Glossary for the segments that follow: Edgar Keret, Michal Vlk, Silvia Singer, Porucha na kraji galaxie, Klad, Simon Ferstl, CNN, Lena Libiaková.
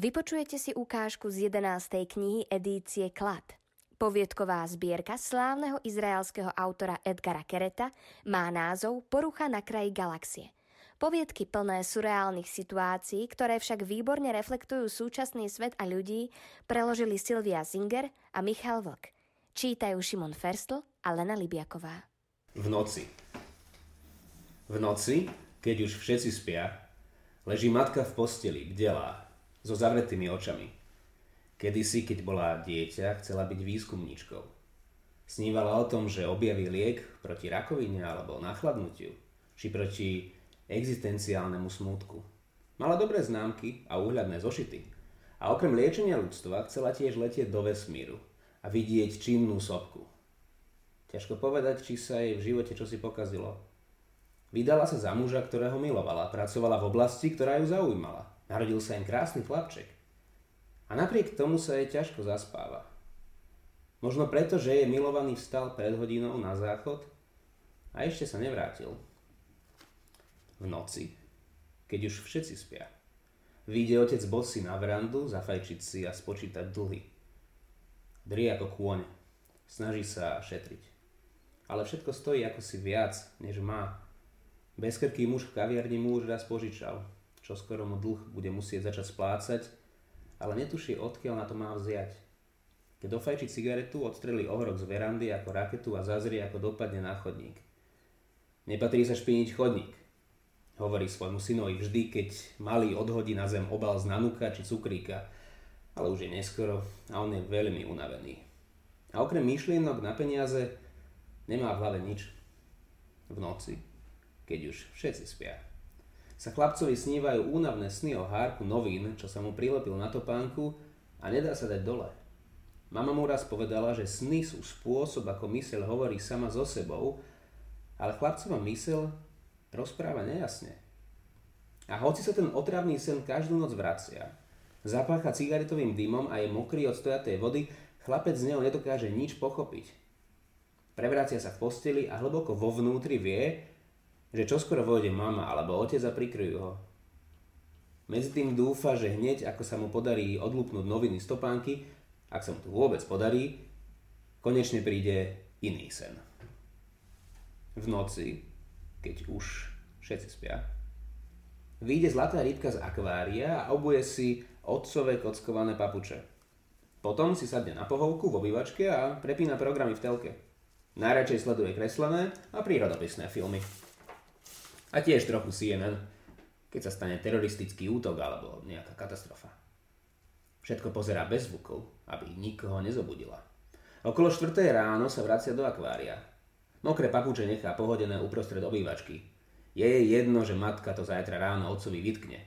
Vypočujete si ukážku z 11. knihy edície Klad. Poviedková zbierka slávneho izraelského autora Edgara Kereta má názov Porucha na kraji galaxie. Poviedky plné surreálnych situácií, ktoré však výborne reflektujú súčasný svet a ľudí, preložili Silvia Singer a Michal Vlk. Čítajú Simon Ferstl a Lena Libiaková. V noci, keď už všetci spia, leží matka v posteli, bdelá, so zavretými očami. Kedysi, keď bola dieťa, chcela byť výskumníčkou. Snívala o tom, že objaví liek proti rakovine alebo nachladnutiu, či proti existenciálnemu smútku. Mala dobré známky a úhľadné zošity. A okrem liečenia ľudstva chcela tiež letieť do vesmíru a vidieť činnú sopku. Ťažko povedať, či sa jej v živote čosi pokazilo. Vydala sa za muža, ktorého milovala, pracovala v oblasti, ktorá ju zaujímala. Narodil sa im krásny chlapček. A napriek tomu sa jej ťažko zaspáva. Možno preto, že jej milovaný vstal pred hodinou na záchod a ešte sa nevrátil. V noci, keď už všetci spia, vyjde otec bosý na verandu zafajčiť si a spočítať dlhy. Drie ako kôň, snaží sa šetriť. Ale všetko stojí ako si viac, než má. Bezkrký muž v kaviarni mu už raz požičal, čo skoro mu dlh bude musieť začať splácať, ale netuší, odkiaľ na to má vziať. Keď dofajčí cigaretu, odstrelí ohrok z verandy ako raketu a zazrie, ako dopadne na chodník. Nepatrí sa špiniť chodník, hovorí svojmu synovi vždy, keď malý odhodí na zem obal z nanuka či cukríka, ale už je neskoro a on je veľmi unavený. A okrem myšlienok na peniaze nemá v hlave nič. V noci, keď už všetci spia, sa chlapcovi snívajú únavné sny o hárku novín, čo sa mu prilepil na topánku a nedá sa dať dole. Mama mu raz povedala, že sny sú spôsob, ako myseľ hovorí sama so sebou, ale chlapcova myseľ rozpráva nejasne. A hoci sa ten otravný sen každú noc vracia, zapácha cigaretovým dymom a je mokrý od stojatej vody, chlapec z neho nedokáže nič pochopiť. Prevracia sa v posteli a hlboko vo vnútri vie, že čoskoro vôjde mama alebo otec a prikryjú ho. Medzi tým dúfa, že hneď ako sa mu podarí odlúpnuť noviny z topánky, ak sa mu to vôbec podarí, konečne príde iný sen. V noci, keď už všetci spia, vyjde zlatá rybka z akvária a obuje si otcové kockované papuče. Potom si sadne na pohovku v obývačke a prepína programy v telke. Najradšej sleduje kreslené a prírodopisné filmy. A tiež trochu CNN, keď sa stane teroristický útok alebo nejaká katastrofa. Všetko pozerá bez zvukov, aby nikoho nezobudila. Okolo 4:00 ráno sa vracia do akvária. Mokré papuče nechá pohodené uprostred obývačky. Je jej jedno, že matka to zajtra ráno otcovi vytkne.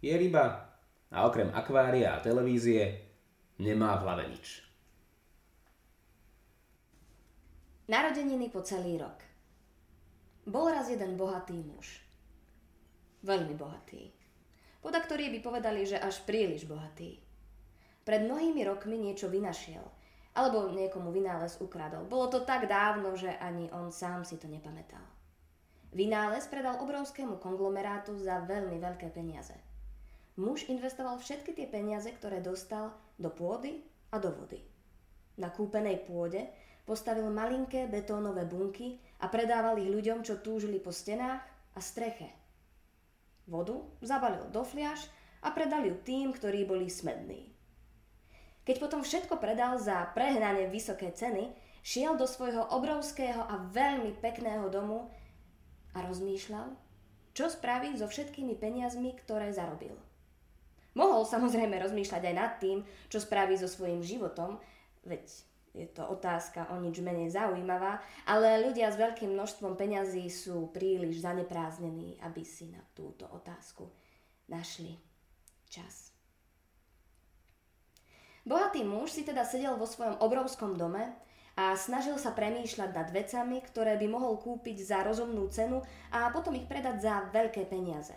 Je ryba a okrem akvária a televízie nemá v hlave nič. Narodeniny po celý rok. Bol raz jeden bohatý muž. Veľmi bohatý. Podľa ktorých by povedali, že až príliš bohatý. Pred mnohými rokmi niečo vynašiel, alebo niekomu vynález ukradol. Bolo to tak dávno, že ani on sám si to nepamätal. Vynález predal obrovskému konglomerátu za veľmi veľké peniaze. Muž investoval všetky tie peniaze, ktoré dostal, do pôdy a do vody. Na kúpenej pôde postavil malinké betónové bunky a predával ich ľuďom, čo túžili po stenách a streche. Vodu zabalil do fliaš a predal ju tým, ktorí boli smední. Keď potom všetko predal za prehnane vysoké ceny, šiel do svojho obrovského a veľmi pekného domu a rozmýšľal, čo spraví so všetkými peniazmi, ktoré zarobil. Mohol samozrejme rozmýšľať aj nad tým, čo spraví so svojím životom, veď je to otázka o nič menej zaujímavá, ale ľudia s veľkým množstvom peňazí sú príliš zanepráznení, aby si na túto otázku našli čas. Bohatý muž si teda sedel vo svojom obrovskom dome a snažil sa premýšľať nad vecami, ktoré by mohol kúpiť za rozumnú cenu a potom ich predať za veľké peniaze.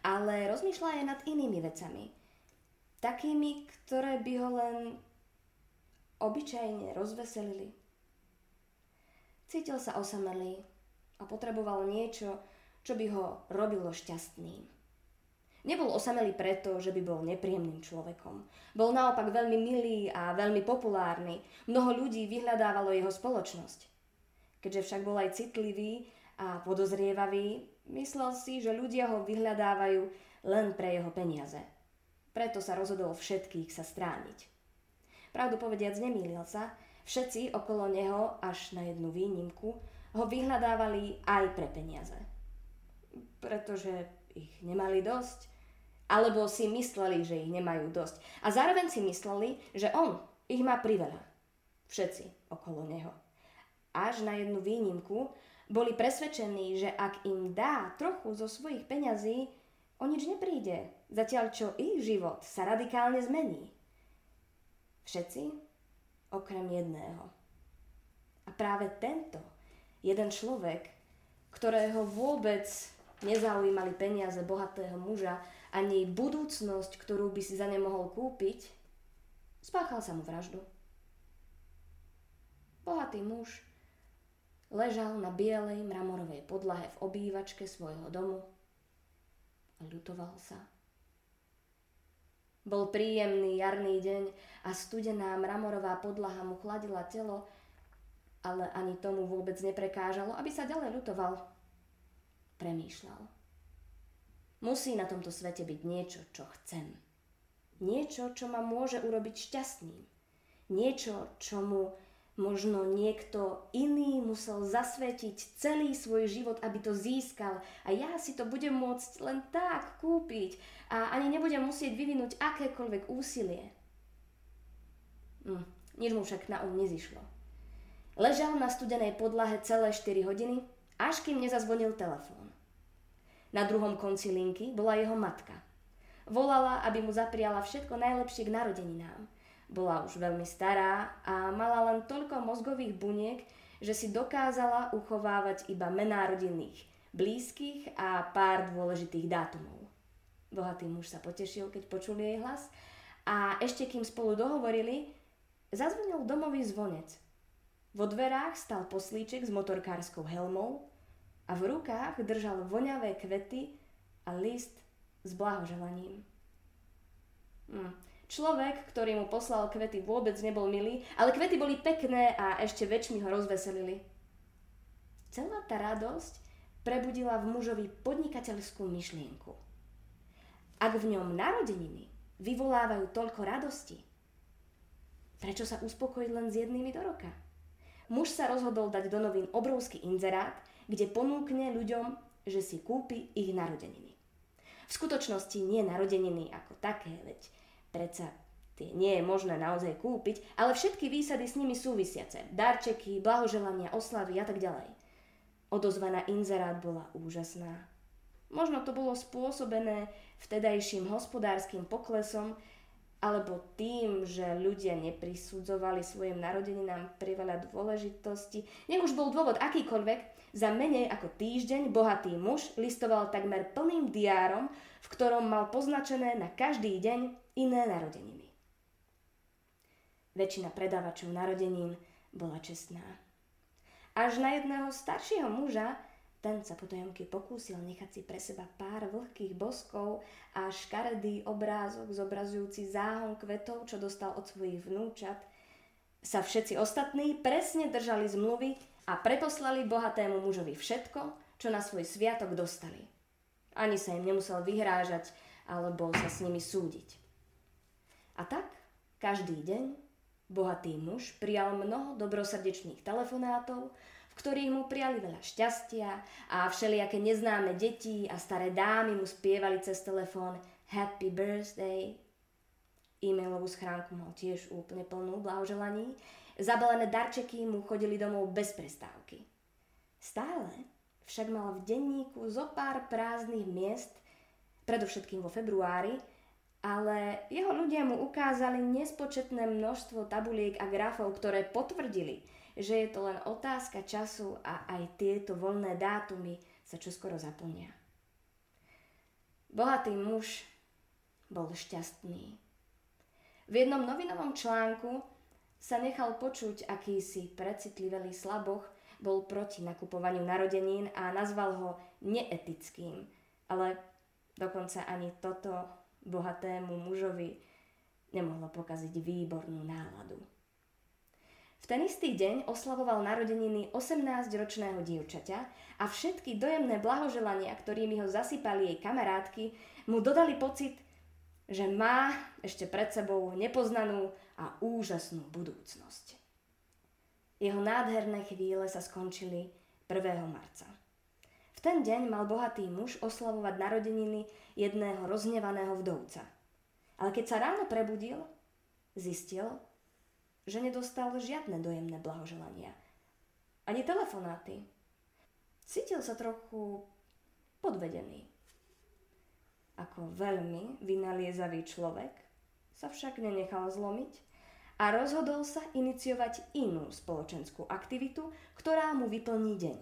Ale rozmýšľal aj nad inými vecami. Takými, ktoré by ho len obyčajne rozveselili. Cítil sa osamelý a potreboval niečo, čo by ho robilo šťastným. Nebol osamelý preto, že by bol nepríjemným človekom. Bol naopak veľmi milý a veľmi populárny. Mnoho ľudí vyhľadávalo jeho spoločnosť. Keďže však bol aj citlivý a podozrievavý, myslel si, že ľudia ho vyhľadávajú len pre jeho peniaze. Preto sa rozhodol všetkých sa strániť. Pravdu povediac, nemýlil sa, všetci okolo neho, až na jednu výnimku, ho vyhľadávali aj pre peniaze. Pretože ich nemali dosť, alebo si mysleli, že ich nemajú dosť. A zároveň si mysleli, že on ich má priveľa. Všetci okolo neho. Až na jednu výnimku boli presvedčení, že ak im dá trochu zo svojich peňazí, o nič nepríde, zatiaľ čo ich život sa radikálne zmení. Všetci okrem jedného. A práve tento jeden človek, ktorého vôbec nezaujímali peniaze bohatého muža ani budúcnosť, ktorú by si za ne mohol kúpiť, spáchal sa mu vraždu. Bohatý muž ležal na bielej mramorovej podlahe v obývačke svojho domu a ľutoval sa. Bol príjemný jarný deň a studená mramorová podlaha mu chladila telo, ale ani tomu vôbec neprekážalo, aby sa ďalej ľutoval. Premýšľal. Musí na tomto svete byť niečo, čo chcem. Niečo, čo ma môže urobiť šťastným. Niečo, čo mu možno niekto iný musel zasvetiť celý svoj život, aby to získal. A ja si to budem môcť len tak kúpiť a ani nebudem musieť vyvinúť akékoľvek úsilie. Nič mu však na um nezišlo. Ležal na studenej podlahe celé 4 hodiny, až kým nezazvonil telefón. Na druhom konci linky bola jeho matka. Volala, aby mu zapriala všetko najlepšie k narodeninám. Bola už veľmi stará a mala len toľko mozgových buniek, že si dokázala uchovávať iba mená rodinných, blízkych a pár dôležitých dátumov. Bohatý muž sa potešil, keď počul jej hlas, a ešte kým spolu dohovorili, zazvonil domový zvonec. Vo dverách stal poslíček s motorkárskou helmou a v rukách držal voňavé kvety a list s blahoželaním. Človek, ktorý mu poslal kvety, vôbec nebol milý, ale kvety boli pekné a ešte väčšmi ho rozveselili. Celá tá radosť prebudila v mužovi podnikateľskú myšlienku. Ak v ňom narodeniny vyvolávajú toľko radosti, prečo sa uspokojiť len s jednými do roka? Muž sa rozhodol dať do novín obrovský inzerát, kde ponúkne ľuďom, že si kúpi ich narodeniny. V skutočnosti nie narodeniny ako také, veď predsa tie nie je možné naozaj kúpiť, ale všetky výsady s nimi súvisiace, darčeky, blahoželania, oslavy a tak ďalej. Odozva na inzerát bola úžasná. Možno to bolo spôsobené vtedajším hospodárskym poklesom, alebo tým, že ľudia neprisudzovali svojim narodeninám priveľa dôležitosti. Nech už bol dôvod akýkoľvek, za menej ako týždeň bohatý muž listoval takmer plným diárom, v ktorom mal poznačené na každý deň iné narodeniny. Väčšina predávačov narodenín bola čestná. Až na jedného staršieho muža, ten sa potajomky pokúsil nechať si pre seba pár vlhkých boskov a škaredý obrázok zobrazujúci záhon kvetov, čo dostal od svojich vnúčat, sa všetci ostatní presne držali zmluvy a preposlali bohatému mužovi všetko, čo na svoj sviatok dostali. Ani sa im nemusel vyhrážať alebo sa s nimi súdiť. A tak každý deň bohatý muž prijal mnoho dobrosrdečných telefonátov, ktorých mu prijali veľa šťastia a všelijaké neznáme deti a staré dámy mu spievali cez telefón Happy Birthday. E-mailovú schránku mal tiež úplne plnú blahoželaní. Zabalené darčeky mu chodili domov bez prestávky. Stále však mal v denníku zo pár prázdnych miest, predovšetkým vo februári, ale jeho ľudia mu ukázali nespočetné množstvo tabuliek a grafov, ktoré potvrdili, že je to len otázka času a aj tieto voľné dátumy sa čoskoro zaplnia. Bohatý muž bol šťastný. V jednom novinovom článku sa nechal počuť, akýsi precitlivelý slaboch bol proti nakupovaniu narodenín a nazval ho neetickým, ale Dokonca ani toto bohatému mužovi nemohlo pokaziť výbornú náladu. V ten istý deň oslavoval narodeniny 18-ročného dievčaťa a všetky dojemné blahoželania, ktorými ho zasypali jej kamarátky, mu dodali pocit, že má ešte pred sebou nepoznanú a úžasnú budúcnosť. Jeho nádherné chvíle sa skončili 1. marca. V ten deň mal bohatý muž oslavovať narodeniny jedného rozhnevaného vdovca. Ale keď sa ráno prebudil, zistil, že nedostal žiadne dojemné blahoželania. Ani telefonáty. Cítil sa trochu podvedený. Ako veľmi vynaliezavý človek sa však nenechal zlomiť a rozhodol sa iniciovať inú spoločenskú aktivitu, ktorá mu vyplní deň.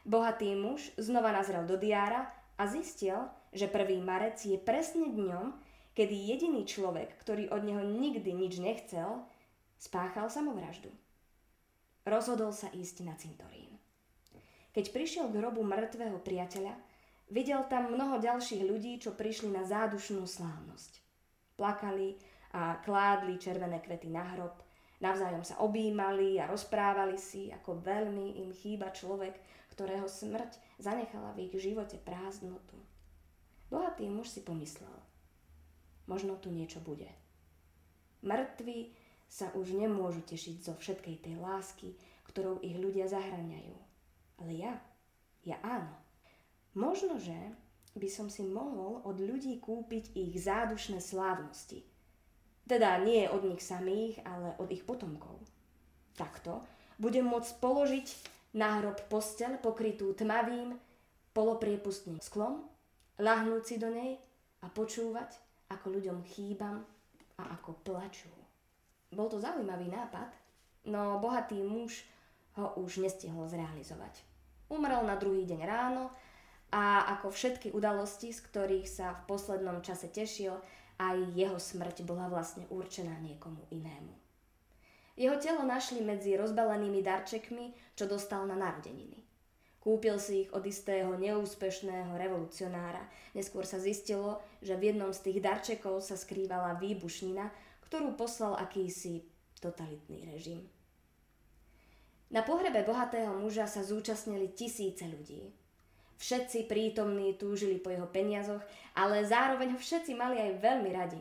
Bohatý muž znova nazrel do diára a zistil, že 1. marec je presne dňom, kedy jediný človek, ktorý od neho nikdy nič nechcel, spáchal samovraždu. Rozhodol sa ísť na cintorín. Keď prišiel k hrobu mŕtvého priateľa, videl tam mnoho ďalších ľudí, čo prišli na zádušnú slávnosť. Plakali a kládli červené kvety na hrob, navzájom sa objímali a rozprávali si, ako veľmi im chýba človek, ktorého smrť zanechala v ich živote prázdnotu. Bohatý muž si pomyslel, možno tu niečo bude. Mŕtvi sa už nemôžu tešiť zo všetkej tej lásky, ktorou ich ľudia zahŕňajú. Ale ja áno. Možno, že by som si mohol od ľudí kúpiť ich zádušné slávnosti. Teda nie od nich samých, ale od ich potomkov. Takto budem môcť položiť na hrob posteľ pokrytú tmavým, polopriepustným sklom, ľahnúť si do nej a počúvať, ako ľuďom chýbam a ako plačú. Bol to zaujímavý nápad, no bohatý muž ho už nestihol zrealizovať. Umrel na druhý deň ráno a ako všetky udalosti, z ktorých sa v poslednom čase tešil, aj jeho smrť bola vlastne určená niekomu inému. Jeho telo našli medzi rozbalenými darčekmi, čo dostal na narodeniny. Kúpil si ich od istého neúspešného revolucionára. Neskôr sa zistilo, že v jednom z tých darčekov sa skrývala výbušnina, ktorú poslal akýsi totalitný režim. Na pohrebe bohatého muža sa zúčastnili tisíce ľudí. Všetci prítomní túžili po jeho peniazoch, ale zároveň ho všetci mali aj veľmi radi.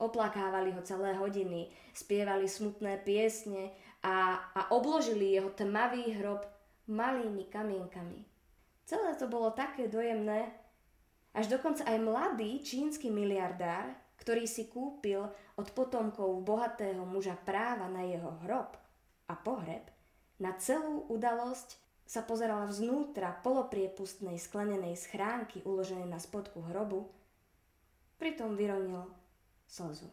Oplakávali ho celé hodiny, spievali smutné piesne a obložili jeho tmavý hrob malými kamienkami. Celé to bolo také dojemné, až dokonca aj mladý čínsky miliardár, ktorý si kúpil od potomkov bohatého muža práva na jeho hrob a pohreb, na celú udalosť sa pozerala vznútra polopriepustnej sklenenej schránky uloženej na spodku hrobu, pritom vyronil slzu.